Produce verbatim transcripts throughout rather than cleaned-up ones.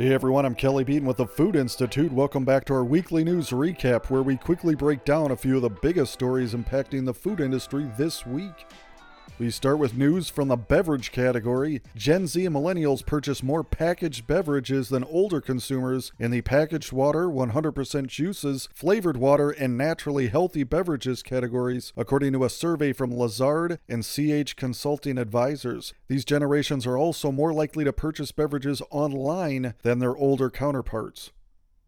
Hey everyone, I'm Kelly Beaton with the Food Institute. Welcome back to our weekly news recap where we quickly break down a few of the biggest stories impacting the food industry this week. We start with news from the beverage category. Gen Z and millennials purchase more packaged beverages than older consumers, and the packaged water, one hundred percent juices, flavored water, and naturally healthy beverages categories, according to a survey from Lazard and C H Consulting Advisors. These generations are also more likely to purchase beverages online than their older counterparts.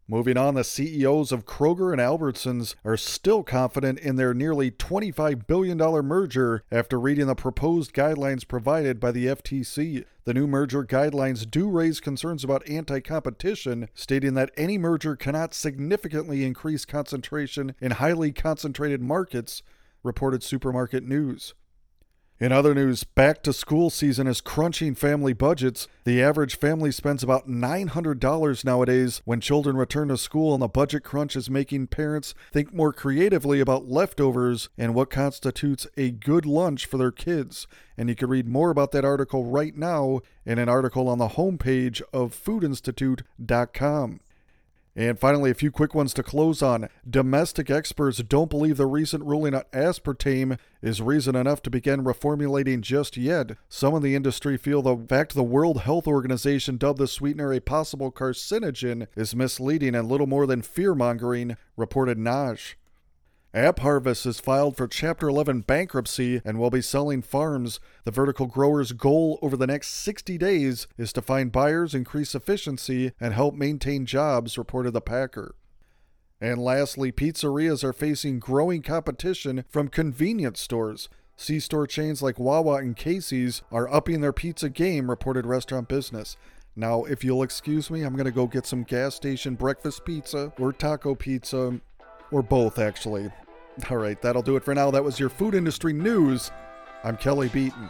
Moving on, the C E Os of Kroger and Albertsons are still confident in their nearly twenty-five billion dollars merger after reading the proposed guidelines provided by the F T C. The new merger guidelines do raise concerns about anti-competition, stating that any merger cannot significantly increase concentration in highly concentrated markets, reported Supermarket News. In other news, back-to-school season is crunching family budgets. The average family spends about nine hundred dollars nowadays when children return to school, and the budget crunch is making parents think more creatively about leftovers and what constitutes a good lunch for their kids. And you can read more about that article right now in an article on the homepage of food institute dot com. And finally, a few quick ones to close on. Domestic experts don't believe the recent ruling on aspartame is reason enough to begin reformulating just yet. Some in the industry feel the fact the World Health Organization dubbed the sweetener a possible carcinogen is misleading and little more than fear-mongering, reported Naj. App Harvest has filed for Chapter eleven bankruptcy and will be selling farms. The vertical grower's goal over the next sixty days is to find buyers, increase efficiency, and help maintain jobs, reported the Packer. And lastly, pizzerias are facing growing competition from convenience stores. C-store chains like Wawa and Casey's are upping their pizza game, reported Restaurant Business. Now, if you'll excuse me, I'm going to go get some gas station breakfast pizza or taco pizza, or both, actually. All right, that'll do it for now. That was your food industry news. I'm Kelly Beaton.